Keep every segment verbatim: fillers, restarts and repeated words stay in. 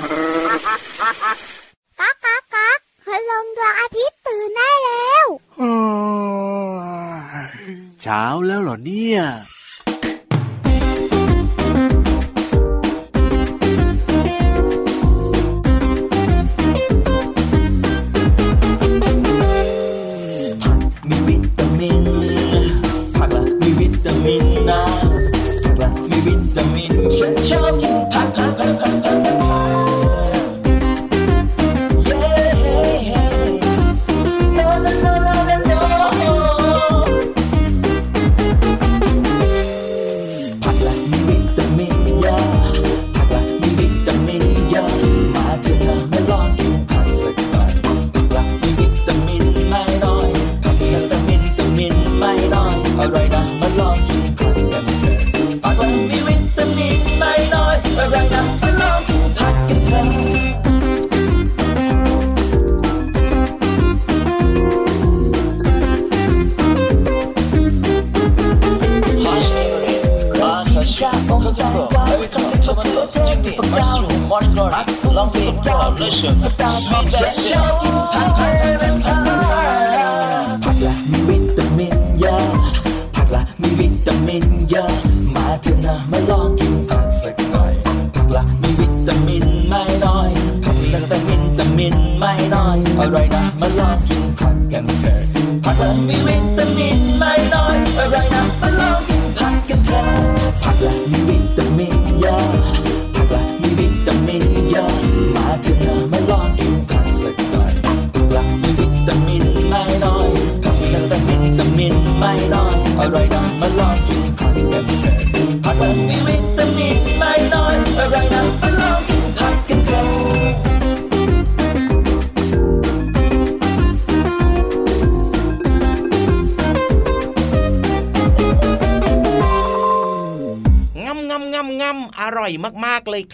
ก๊ากก๊ากก๊ากพลงดวงอาทิตย์ตื่นได้แล้วเช้าแล้วเหรอเนี่ย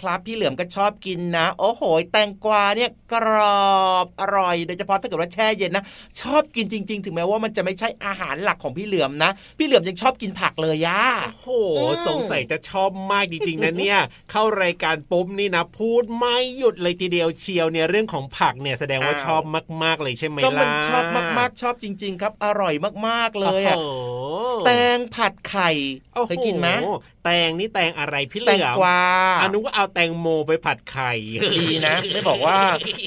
ครับพี่เหลือมก็ชอบกินนะโอ้โหแตงกวาเนี่ยกรอบอร่อยโดยเฉพาะถ้าเกิดว่าแช่เย็นนะชอบกินจริงๆถึงแม้ว่ามันจะไม่ใช่อาหารหลักของพี่เหลือมนะพี่เหลือมยังชอบกินผักเลยย่าโอ้โหสงสัยจะชอบมากจริงๆนะเนี่ยเข้ารายการปุ๊บนี่นะพูดไม่หยุดเลยทีเดียวเชียวเนี่ยเรื่องของผักเนี่ยแสดงว่าชอบมากๆเลยใช่ไหมล่ะก็มันชอบมากๆชอบจริงๆครับอร่อยมากๆเลยอะแตงผัดไข่เคยกินไหมแตงนี่แตงอะไรพี่เหลือมแตงกวาอนุก็เอาแตงโมไปผัดไข่ดีนะไม่บอกว่า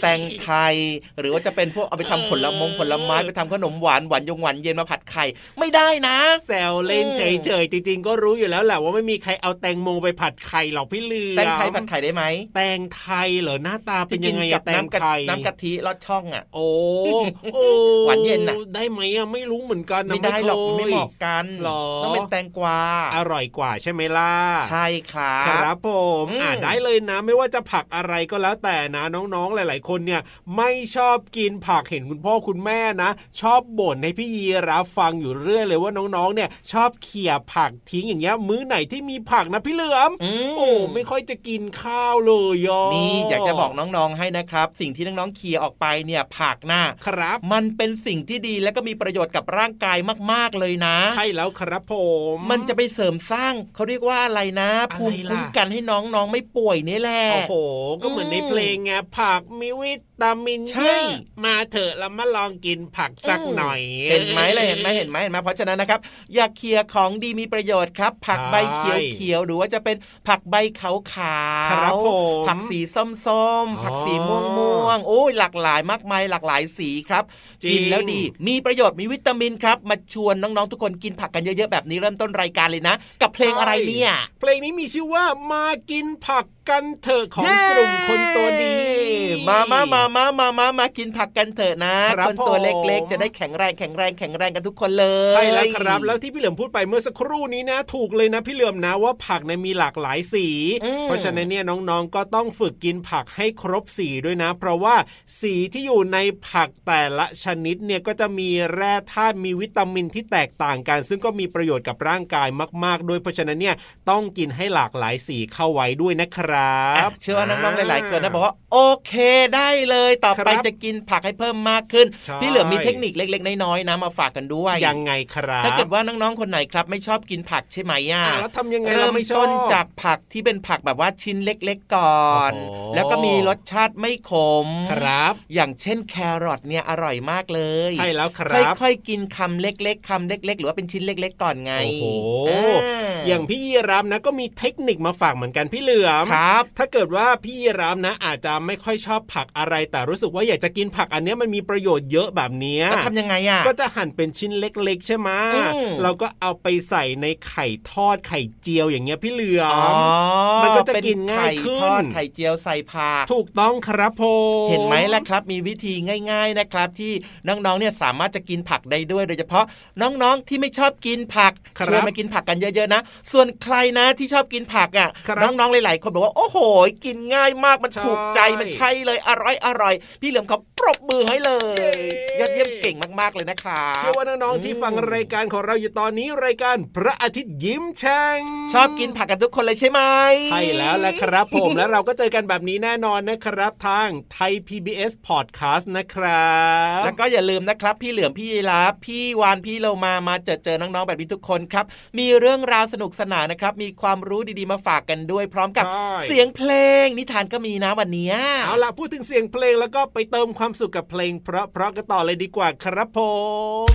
แตงไทยหรือว่าจะเป็นพวกเอาไปทำผลมงผลไม้ไปทำขนมหวานหวานยงหวานเย็นมาผัดไข่ไม่ได้นะแซวเล่นเฉยๆจริงๆก็รู้อยู่แล้วแหละว่าไม่มีใครเอาแตงโมไปผัดไข่หรอกพี่เหลือมแตงไทยผัดไข่ได้ไหมแตงไทยเหรอหน้าตาเป็นยังไงกับน้ำกะทิน้ำกะทิลอดช่องอ่ะโอ้โอ้หวานเย็นอ่ะได้ไหมอ่ะไม่รู้เหมือนกันไม่ได้หรอกไม่เหมาะกันต้องเป็นแตงกวาอร่อยกว่าใช่ไหมล่ะใช่ครับครับผมอ่าได้เลยนะไม่ว่าจะผักอะไรก็แล้วแต่นะน้องๆหลายๆคนเนี่ยไม่ชอบกินผักเห็นคุณพ่อคุณแม่นะชอบบ่นให้พี่ยีรับฟังอยู่เรื่อยเลยว่าน้องๆเนี่ยชอบเขี่ยผักทิ้งอย่างเงี้ยมื้อไหนที่มีผักนะพี่เหลือมโอ้ไม่ค่อยจะกินข้าวเลยย่อนี่อยากจะบอกน้องๆให้นะครับสิ่งที่น้องๆเขี่ยออกไปเนี่ยผักน่ะครับมันเป็นสิ่งที่ดีและก็มีประโยชน์กับร่างกายมากๆเลยนะใช่แล้วครับผมมันจะไปเสริมสร้างเขาเรียกว่าอะไรนะภูมิคุ้มกันให้น้องๆไม่ป่วยนี่แหละโอ้โหก็เหมือนในเพลงไงผักมีวิตามินใช่มาเถอะแล้วมาลองกินผักสักหน่อยเห็นไหมเลยเห็นไหมเห็นไหมเห็นไหมเพราะฉะนั้นนะครับอย่าเคี่ยวของดีมีประโยชน์ครับผักใบเขียวเขียวหรือว่าจะเป็นผักใบขาวขาวผักสีส้มส้มผักสีม่วงม่วงโอ้ยหลากหลายมากมายหลากหลายสีครับกินแล้วดีมีประโยชน์มีวิตามินครับมาชวนน้องๆทุกคนกินผักกันเยอะๆแบบนี้เริ่มต้นรายการเลยนะกับเพลงอะไรเนี่ยเพลงนี้มีชื่อว่ามากินผักกันเถอะของ yeah. กลุ่มคนตัวนี้มามามามามามามากินผักกันเถอะนะ คนตัวเล็กๆจะได้แข็งแรงแข็งแรงแข็งแรงกันทุกคนเลยใช่แล้วครับแล้วที่พี่เหลือมพูดไปเมื่อสักครู่นี้นะถูกเลยนะพี่เหลือมนะว่าผักเนี่ยมีหลากหลายสีเพราะฉะนั้นเนี่ยน้องๆก็ต้องฝึกกินผักให้ครบสีด้วยนะเพราะว่าสีที่อยู่ในผักแต่ละชนิดเนี่ยก็จะมีแร่ธาตุมีวิตามินที่แตกต่างกันซึ่งก็มีประโยชน์กับร่างกายมากๆด้วยเพราะฉะนั้นเนี่ยต้องกินให้หลากหลายสีเข้าไว้ด้วยนะครับเชื่อว่าน้องๆหลายๆคนนะบอกว่าโอเค ได้เลยต่อไปจะกินผักให้เพิ่มมากขึ้นพี่เหลือมีเทคนิคเล็กๆน้อยๆนะมาฝากกันด้วยยังไงครับถ้าเกิดว่าน้องๆคนไหนครับไม่ชอบกินผักใช่ไหมย่าแล้วทำยังไงเราไม่ชอบจากผักที่เป็นผักแบบว่าชิ้นเล็กๆก่อนแล้วก็มีรสชาติไม่ขมครับอย่างเช่นแครอทเนี่ยอร่อยมากเลยใช่แล้วครับค่อยๆกินคำเล็กๆคำเล็กๆหรือว่าเป็นชิ้นเล็กๆก่อนไงโอ้โหอย่างพี่ยีราฟนะก็มีเทคนิคมาฝากเหมือนกันพี่เหลือมครับถ้าเกิดว่าพี่ยีราฟนะอาจจะไม่ค่อยชอบผักอะไรแต่รู้สึกว่าอยากจะกินผักอันนี้มันมีประโยชน์เยอะแบบนี้แล้วทำยังไงอ่ะก็จะหั่นเป็นชิ้นเล็กๆใช่ไหมเราก็เอาไปใส่ในไข่ทอดไข่เจียวอย่างเงี้ยพี่เหลือมมันก็จะกินง่ายขึ้นไข่ทอดไข่เจียวใส่ผักถูกต้องครับผมเห็นไหมล่ะครับมีวิธีง่ายๆนะครับที่น้องๆเนี่ยสามารถจะกินผักได้ด้วยโดยเฉพาะน้องๆที่ไม่ชอบกินผักชวนมากินผักกันเยอะๆนะส่วนใครนะที่ชอบกินผักอ่ะน้องๆหลายๆคนบอกว่าโอ้โหกินง่ายมากมันถูกใจมันใช่เลยอร่อยอร่อยพี่เหลือมเขาปรบมือให้เลยยอดเยี่ยมเก่งมากๆเลยนะคะเชื่อว่าน้องๆที่ฟังรายการของเราอยู่ตอนนี้รายการพระอาทิตย์ยิ้มแฉ่งชอบกินผักกันทุกคนเลยใช่ไหมใช่แล้วแหละครับผม แล้วเราก็เจอกันแบบนี้แน่นอนนะครับทางไทย พี บี เอส Podcast นะครับแล้วก็อย่าลืมนะครับพี่เหลือมพี่ยีราฟพี่วานพี่โลมามาเจอเจอน้องๆแบบนี้ทุกคนครับมีเรื่องราวสนุกสนานนะครับมีความรู้ดีๆมาฝากกันด้วยพร้อมกับเสียงเพลงนิทานก็มีนะวันนี้เอาล่ะพูดถึงเสียงเพลงแล้วก็ไปเติมความสุขกับเพลงเพราะๆกันต่อเลยดีกว่าครับผม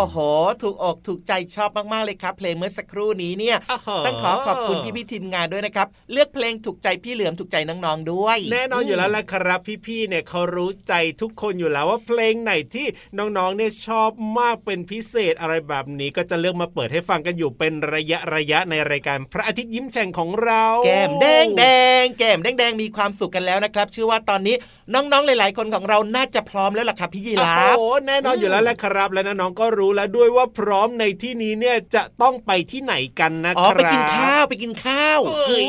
อ้โหถูกอกถูกใจชอบมากๆเลยครับเพลงเมื่อสักครู่นี้เนี่ยต้องขอขอบคุณพี่ๆทีมงานด้วยนะครับเลือกเพลงถูกใจพี่เหลือมถูกใจน้องๆด้วยแน่นอนอยู่แล้วละครับพี่ๆเนี่ยเขารู้ใจทุกคนอยู่แล้วว่าเพลงไหนที่น้องๆเนี่ยชอบมากเป็นพิเศษอะไรแบบนี้ก็จะเลือกมาเปิดให้ฟังกันอยู่เป็นระยะระยะในรายการพระอาทิตย์ยิ้มแฉ่งของเราแก้มแดงแดงแก้มแดงแดงมีความสุขกันแล้วนะครับเชื่อว่าตอนนี้น้องๆหลายๆคนของเราน่าจะพร้อมแล้วล่ะครับพี่ยีราฟโอ้แน่นอนอยู่แล้วละครับและน้องๆก็รู้แล้วด้วยว่าพร้อมในที่นี้เนี่ยจะต้องไปที่ไหนกันนะครับอ๋อไปกินข้าวไปกินข้าวเฮ้ย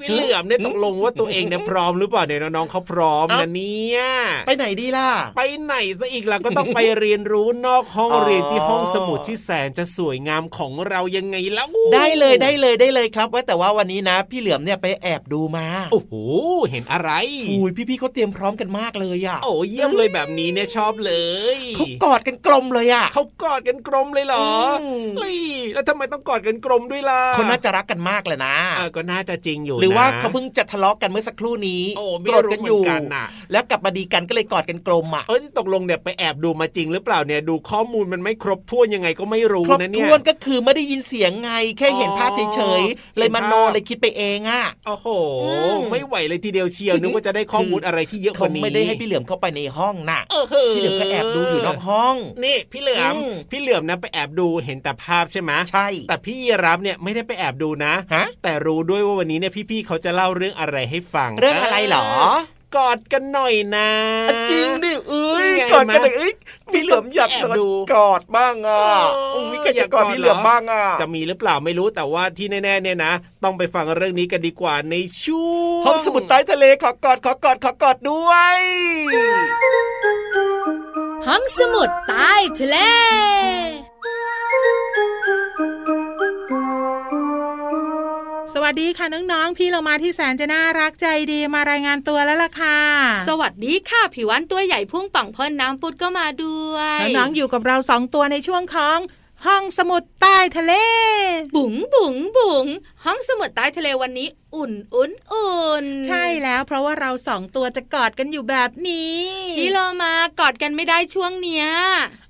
พี่เหลือมเนี่ยตกลงว่าตัวเองเนี่ยพร้อมหรือเปล่าเนี่ยน้องๆเขาพร้อมนะเนี่ยไปไหนดีล่ะไปไหนซะอีกล่ะก็ต้องไปเรียนรู้นอกห้องเรียนที่ห้องสมุดที่แสนจะสวยงามของเรายังไงแล้วได้เลยได้เลยได้เลยครับว่าแต่ว่าวันนี้นะพี่เหลือมเนี่ยไปแอบดูมาโอ้โหเห็นอะไรอุ้ยพี่ๆเขาเตรียมพร้อมกันมากเลยอ่ะโอ้เยี่ยมเลยแบบนี้เนี่ยชอบเลยเขากอดกันกลมเลยอ่ะเขากอดกันกลมเลยเหรอแล้วทำไมต้องกอดกันกลมด้วยล่ะเขาน่าจะรักกันมากเลยนะเออก็น่าจะจริงอยู่นะหรือว่าเขาเพิ่งจะทะเลาะกันเมื่อสักครู่นี้โกรธกันอยู่แล้วกลับมาดีกันก็เลยกอดกันกลมอ่ะเออที่ตกลงเนี่ยไปแอบดูมาจริงหรือเปล่าเนี่ยดูข้อมูลมันไม่ครบถ้วนยังไงก็ไม่รู้นะเนี่ยครบถ้วนก็คือไม่ได้ยินเสียงไงแค่เห็นภาพเฉยๆเลยมโนเลยคิดไปเองอ่ะโอ้โหไม่ไหวเลยทีเดียวเชียวนึกว่าจะได้ข้อมูลอะไรที่เยอะกว่านี้ไม่ได้ให้พี่เหลือมเข้าไปในห้องน่ะพี่เหลือมก็แอบดูอยู่นอกห้องนี่พี่เหลือมพี่เหลือมนะไปแอบดูเห็นแต่ภาพใช่ไหมใช่แต่พี่รับเนี่ยไม่ได้ไปแอบดูนะแต่รู้ด้วยว่าวันนี้เนี่ยพี่ๆเขาจะเล่าเรื่องอะไรให้ฟังเรื่องอะไรหรอกอดกันหน่อยนะจริงดิเอ้ยกอดกันหน่อยเอ้ยพี่เหลือมอยากกอดบ้างอ่ะมีใครอยากกอดพี่เหลือมบ้างอ่ะจะมีหรือเปล่าไม่รู้แต่ว่าที่แน่ๆเนี่ยนะต้องไปฟังเรื่องนี้กันดีกว่าในช่วงห้องสมุดใต้ทะเลขอกอดขอกอดขอกอดด้วยห้องสมุดใต้ทะเลสวัสดีค่ะน้องๆพี่เรามาที่แสนจะน่ารักใจดีมารายงานตัวแล้วล่ะค่ะสวัสดีค่ะผิววันตัวใหญ่พุ่งป่องพ่นน้ำปุดก็มาด้วยน้องๆอยู่กับเราสองตัวในช่วงของห้องสมุดใต้ทะเลบุ๋งบุ๋งบุ๋งห้องสมุดใต้ทะเลวันนี้อุ่นอุ่นอุ่นใช่แล้วเพราะว่าเราสองตัวจะกอดกันอยู่แบบนี้พี่โลมากอดกันไม่ได้ช่วงเนี้ย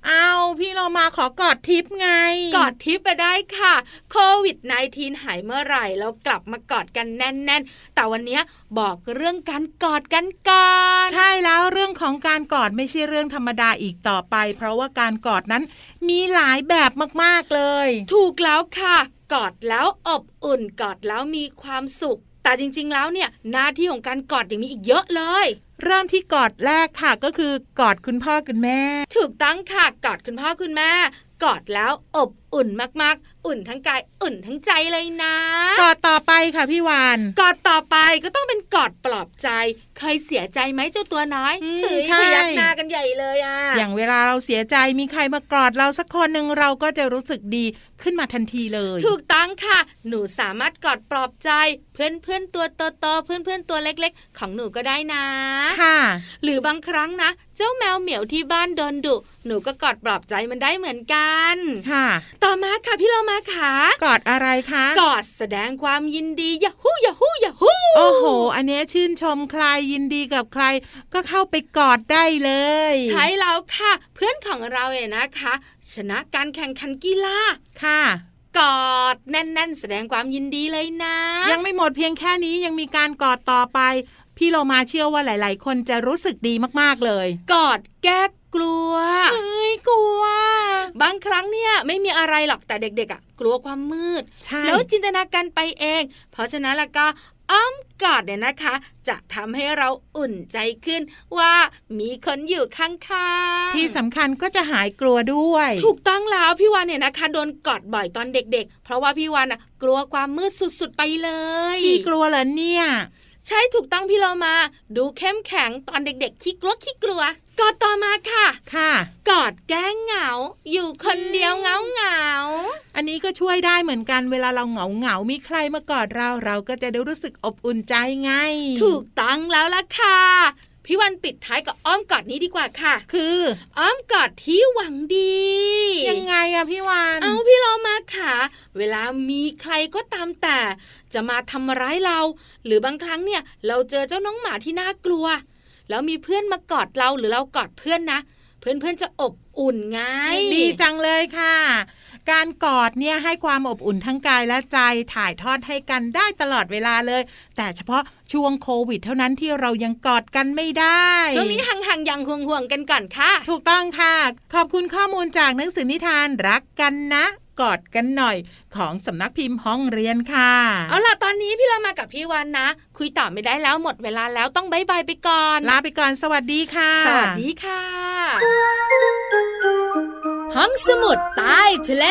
เอาพี่โลมาขอกอดทิพย์ไงกอดทิพย์ไปได้ค่ะโควิดสิบเก้า หายเมื่อไหร่เรากลับมากอดกันแน่นๆแต่วันนี้บอกเรื่องการกอดกันก่อนใช่แล้วเรื่องของการกอดไม่ใช่เรื่องธรรมดาอีกต่อไปเพราะว่าการกอดนั้นมีหลายแบบมากๆเลยถูกแล้วค่ะกอดแล้วอบอุ่นกอดแล้วมีความสุขแต่จริงๆแล้วเนี่ยหน้าที่ของการกอดยังมีอีกเยอะเลยเริ่มที่กอดแรกค่ะก็คือกอดคุณพ่อคุณแม่ถูกต้องค่ะกอดคุณพ่อคุณแม่กอดแล้วอบอุ่นมากๆอุ่นทั้งกายอุ่นทั้งใจเลยนะกอดต่อไปค่ะพี่วานกอดต่อไปก็ต้องเป็นกอดปลอบใจเคยเสียใจไหมเจ้าตัวน้อยเฮ้ยพยักหน้ากันใหญ่เลยอ่ะอย่างเวลาเราเสียใจมีใครมากอดเราสักคนนึงเราก็จะรู้สึกดีขึ้นมาทันทีเลยถูกต้องค่ะหนูสามารถกอดปลอบใจเพื่อนๆตัวโตๆเพื่อนๆตัวเล็กๆของหนูก็ได้นะค่ะหรือบางครั้งนะเจ้าแมวเหมียวที่บ้านโดนดุหนูก็กอดปลอบใจมันได้เหมือนกันค่ะต่อมาค่ะพี่เรามาค่ะกอดอะไรคะกอดแสดงความยินดียะฮู้ยะฮู้ยะฮู้โอ้โหอันนี้ชื่นชมใครยินดีกับใครก็เข้าไปกอดได้เลยใช่แล้วค่ะเพื่อนของเราเนี่ยนะคะชนะการแข่งขันกีฬาค่ะกอดแน่นๆแสดงความยินดีเลยนะยังไม่หมดเพียงแค่นี้ยังมีการกอดต่อไปพี่เรามาเชื่อว่าหลายๆคนจะรู้สึกดีมากๆเลยกอดแก้กลัวเฮ้ยกลัวบางครั้งเนี่ยไม่มีอะไรหรอกแต่เด็กๆอ่ะกลัวความมืดแล้วจินตนาการไปเองเพราะฉะนั้นแล้วก็อ้อมกอดเนี่ยนะคะจะทำให้เราอุ่นใจขึ้นว่ามีคนอยู่ข้างๆที่สำคัญก็จะหายกลัวด้วยถูกต้องแล้วพี่วานเนี่ยนะคะโดนกอดบ่อยตอนเด็กๆเพราะว่าพี่วานอ่ะกลัวความมืดสุดๆไปเลยพี่กลัวเหรอเนี่ยใช่ถูกต้องพี่เรามาดูเข้มแข็งตอนเด็กๆขี้กลัวขี้กลัวกอดต่อมาค่ะค่ะกอดแก้เหงาอยู่คนเดียวเหงาเหงาอันนี้ก็ช่วยได้เหมือนกันเวลาเราเหงาเหงามีใครมากอดเราเราก็จะได้รู้สึกอบอุ่นใจไงถูกต้องแล้วล่ะค่ะพี่วันปิดท้ายกับอ้อมกอดนี้ดีกว่าค่ะคืออ้อมกอดที่หวังดียังไงอะพี่วันเอาพี่เรามาค่ะเวลามีใครก็ตามแต่จะมาทำร้ายเราหรือบางครั้งเนี่ยเราเจอเจ้าน้องหมาที่น่ากลัวแล้วมีเพื่อนมากอดเราหรือเรากอดเพื่อนนะ เพื่อนๆจะอบอุ่นไงดีจังเลยค่ะการกอดเนี่ยให้ความอบอุ่นทั้งกายและใจถ่ายทอดให้กันได้ตลอดเวลาเลยแต่เฉพาะช่วงโควิดเท่านั้นที่เรายังกอดกันไม่ได้ช่วงนี้ห่างๆอย่างห่วงๆกันก่อนค่ะถูกต้องค่ะขอบคุณข้อมูลจากหนังสือนิทานรักกันนะกอดกันหน่อยของสำนักพิมพ์ห้องเรียนค่ะเอาล่ะตอนนี้พี่เรามากับพี่วันนะคุยต่อไม่ได้แล้วหมดเวลาแล้วต้องบ๊ายบายไปก่อนลาไปก่อนสวัสดีค่ะสวัสดีค่ะห้องสมุดใต้ทะเล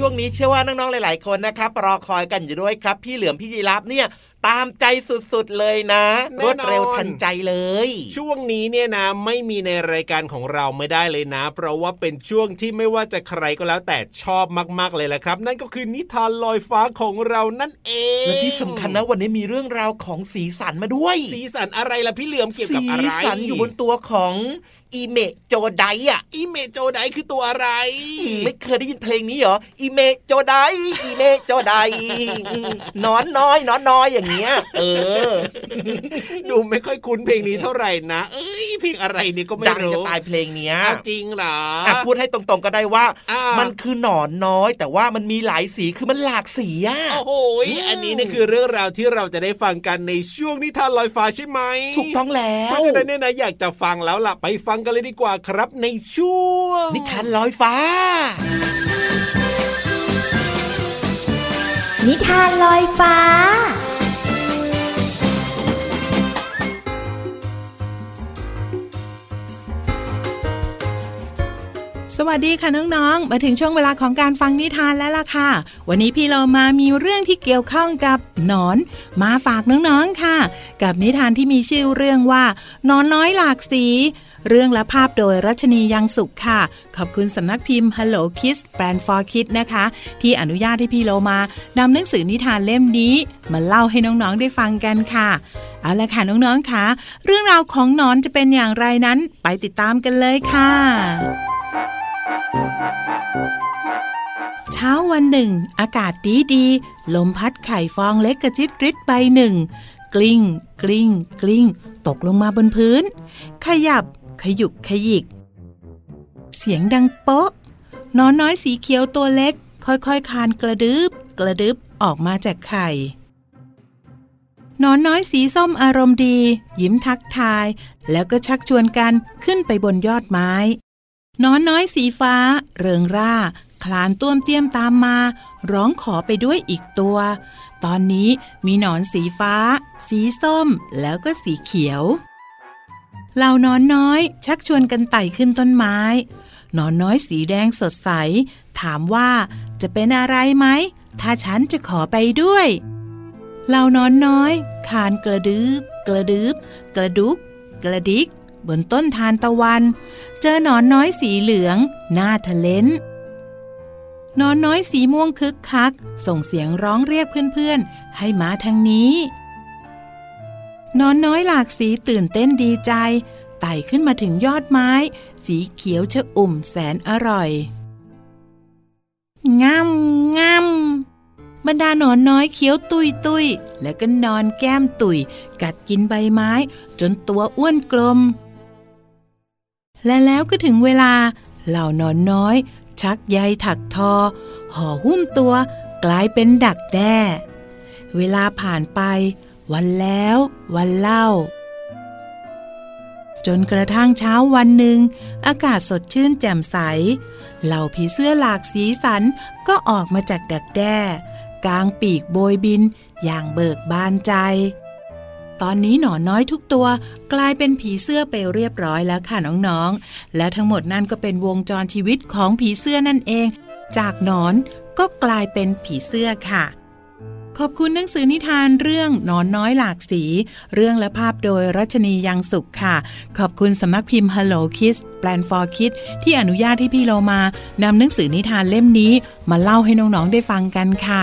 ช่วงนี้เชื่อว่าน้องๆหลายๆคนนะครับรอคอยกันอยู่ด้วยครับพี่เหลือมพี่ยีราฟเนี่ยตามใจสุดๆเลยนะรวดเร็วทันใจเลยช่วงนี้เนี่ยนะไม่มีในรายการของเราไม่ได้เลยนะเพราะว่าเป็นช่วงที่ไม่ว่าจะใครก็แล้วแต่ชอบมากๆเลยแหละครับนั่นก็คือนิทานลอยฟ้าของเรานั่นเองและที่สำคัญนะวันนี้มีเรื่องราวของสีสันมาด้วยสีสันอะไรล่ะพี่เหลือมเกี่ยวกับอะไรสีสันอยู่บนตัวของอีเมโจไดอ่ะอีเมโจไดคือตัวอะไรไม่เคยได้ยินเพลงนี้เหรออีเมโจไดอีเมโจไดนอนน้อยนอนน้อยอย่างเนี้ยเออดูไม่ค่อยคุ้นเพลงนี้เท่าไหร่นะเอ้ยเพลงอะไรนี่ก็ไม่รู้ดังจะตายเพลงเนี้ยจริงเหรอพูดให้ตรงๆก็ได้ว่ามันคือหนอนน้อยแต่ว่ามันมีหลายสีคือมันหลากสีอ่ะโอ้โหอันนี้นี่คือเรื่องราวที่เราจะได้ฟังกันในช่วงนิทานลอยฟ้าใช่ไหมถูกต้องแล้วเพราะฉะนั้นเนี่ยนะอยากจะฟังแล้วล่ะไปฟังกันเลยดีกว่าครับในช่วงนิทานลอยฟ้านิทานลอยฟ้าสวัสดีค่ะน้องๆมาถึงช่วงเวลาของการฟังนิทานแล้วล่ะค่ะวันนี้พี่เรามามีเรื่องที่เกี่ยวข้องกับหนอนมาฝากน้องๆค่ะกับนิทานที่มีชื่อเรื่องว่าหนอนน้อยหลากสีเรื่องและภาพโดยรัชนียังสุขค่ะขอบคุณสำนักพิมพ์ Hello Kids Brand for Kids นะคะที่อนุญาตให้พี่โลมานำหนังสือนิทานเล่มนี้มาเล่าให้น้องๆได้ฟังกันค่ะเอาล่ะค่ะน้องๆค่ะเรื่องราวของหนอนจะเป็นอย่างไรนั้นไปติดตามกันเลยค่ะเช้าวันหนึ่งอากาศดีดีลมพัดไข่ฟองเล็กกระจิตริดใบหนึ่งกลิ้งกลิ้งกลิ้งตกลงมาบนพื้นขยับขยุกขยิกเสียงดังโป๊ะหนอนน้อยสีเขียวตัวเล็กค่อยๆคลานกระดึบกระดึบออกมาจากไข่หนอนน้อยสีส้มอารมณ์ดียิ้มทักทายแล้วก็ชักชวนกันขึ้นไปบนยอดไม้หนอนน้อยสีฟ้าเริงร่าคลานต้วมเตี้ยมตามมาร้องขอไปด้วยอีกตัวตอนนี้มีหนอนสีฟ้าสีส้มแล้วก็สีเขียวเหล่าหนอนน้อยชักชวนกันไต่ขึ้นต้นไม้หนอนน้อยสีแดงสดใสถามว่าจะเป็นอะไรไหมถ้าฉันจะขอไปด้วยเหล่าหนอนน้อยคลานกระดึบ กระดึบกระดุกกระดิกบนต้นทานตะวันเจอหนอนน้อยสีเหลืองหน้าทะเลนหนอนน้อยสีม่วงคึกคักส่งเสียงร้องเรียกเพื่อนๆให้มาทางนี้หนอนน้อยหลากสีตื่นเต้นดีใจไต่ขึ้นมาถึงยอดไม้สีเขียวชอุ่มแสนอร่อยง่ำง่ำบรรดาหนอนน้อยเคี้ยวตุยตุยแล้วก็นอนแก้มตุยกัดกินใบไม้จนตัวอ้วนกลมและแล้วก็ถึงเวลาเหล่าหนอนน้อยชักใยถักทอห่อหุ้มตัวกลายเป็นดักแด้เวลาผ่านไปวันแล้ววันเล่าจนกระทั่งเช้าวันหนึ่งอากาศสดชื่นแจ่มใสเหล่าผีเสื้อหลากสีสันก็ออกมาจากดักแด้กางปีกโบยบินอย่างเบิกบานใจตอนนี้หนอนน้อยทุกตัวกลายเป็นผีเสื้อไปเรียบร้อยแล้วค่ะน้องๆและทั้งหมดนั่นก็เป็นวงจรชีวิตของผีเสื้อนั่นเองจากหนอนก็กลายเป็นผีเสื้อค่ะขอบคุณหนังสือนิทานเรื่องหนอนน้อยหลากสีเรื่องและภาพโดยรัชนียังสุขค่ะขอบคุณสำนักพิมพ์ Hello Kids Plan for Kids ที่อนุญาตให้พี่โลมานำหนังสือนิทานเล่มนี้มาเล่าให้น้องๆได้ฟังกันค่ะ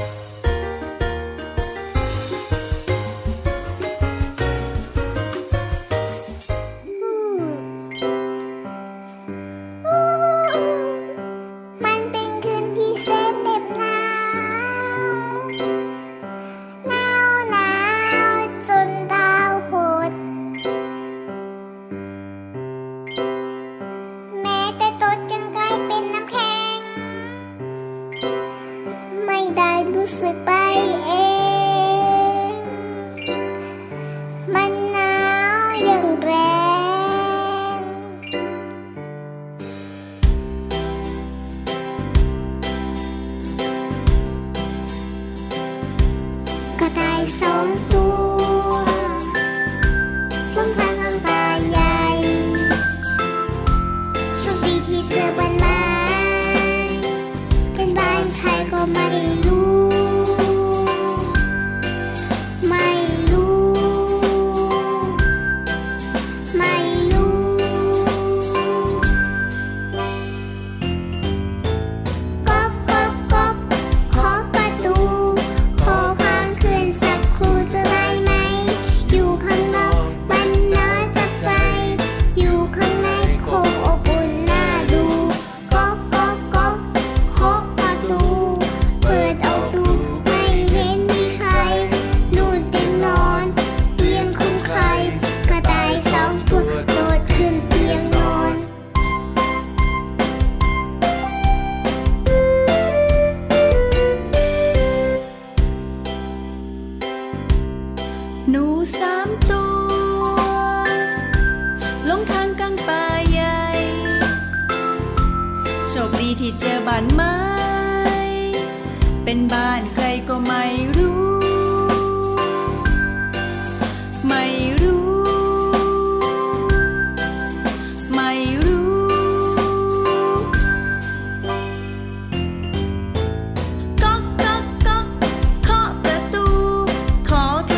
เคาะประตูขอค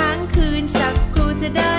้างคืนสักครู่จะได้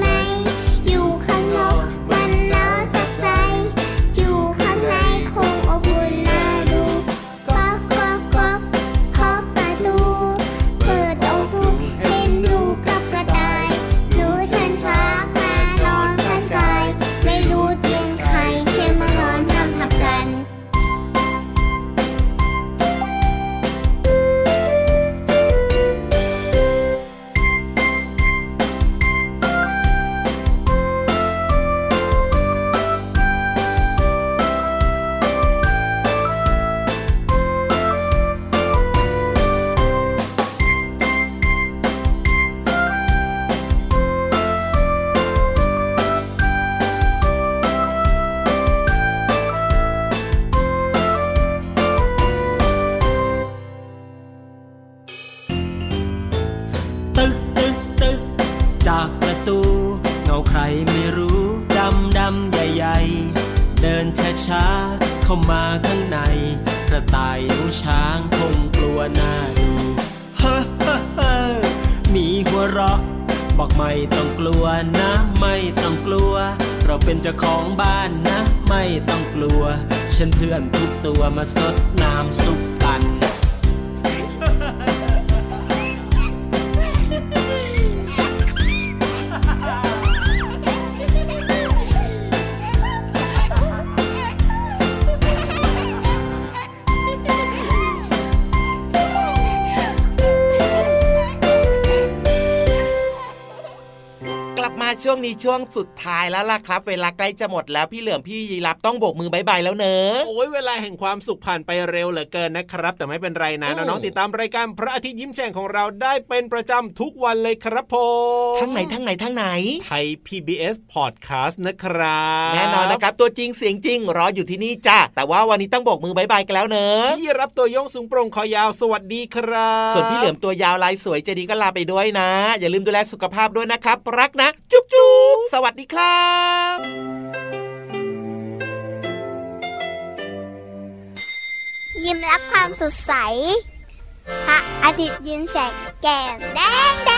ไหม ตูเงาใครไม่รู้ดำดำใหญ่ๆเดินช้าๆเข้ามาข้างในกระต่ายหูช้างคงกลัวหน้าดูเฮ้อเฮ้อเฮ้อมีหัวเราะบอกไม่ต้องกลัวนะไม่ต้องกลัวเราเป็นเจ้าของบ้านนะไม่ต้องกลัวฉันเพื่อนทุกตัวมาสดน้ำซุปกันช่วงนี้ช่วงสุดท้ายแล้วล่ะครับเวลาใกล้จะหมดแล้วพี่เหลือมพี่ยีรับต้องโบกมือบายบายแล้วเนอะโอ้ยเวลาแห่งความสุขผ่านไปเร็วเหลือเกินนะครับแต่ไม่เป็นไรนะน้องๆติดตามรายการพระอาทิตย์ยิ้มแฉ่งของเราได้เป็นประจำทุกวันเลยครับผมทั้งไหนทั้งไหนทั้งไหนไทย พี บี เอส Podcast นะครับแน่นอนนะครับตัวจริงเสียงจริงรออยู่ที่นี่จ้ะแต่ว่าวันนี้ต้องโบกมือบายบายกันแล้วเนอะพี่ยีรับตัวโยงสูงโปร่งคอยาวสวัสดีครับส่วนพี่เหลือมตัวยาวลายสวยใจดีก็ลาไปด้วยนะอย่าลืมดูแลสุขภาพด้วยนะครับรักนะจุ๊บจุ๊บสวัสดีครับยิ้มรับความสดใสพระอาทิตย์ยิ้มแฉกแก้มแดง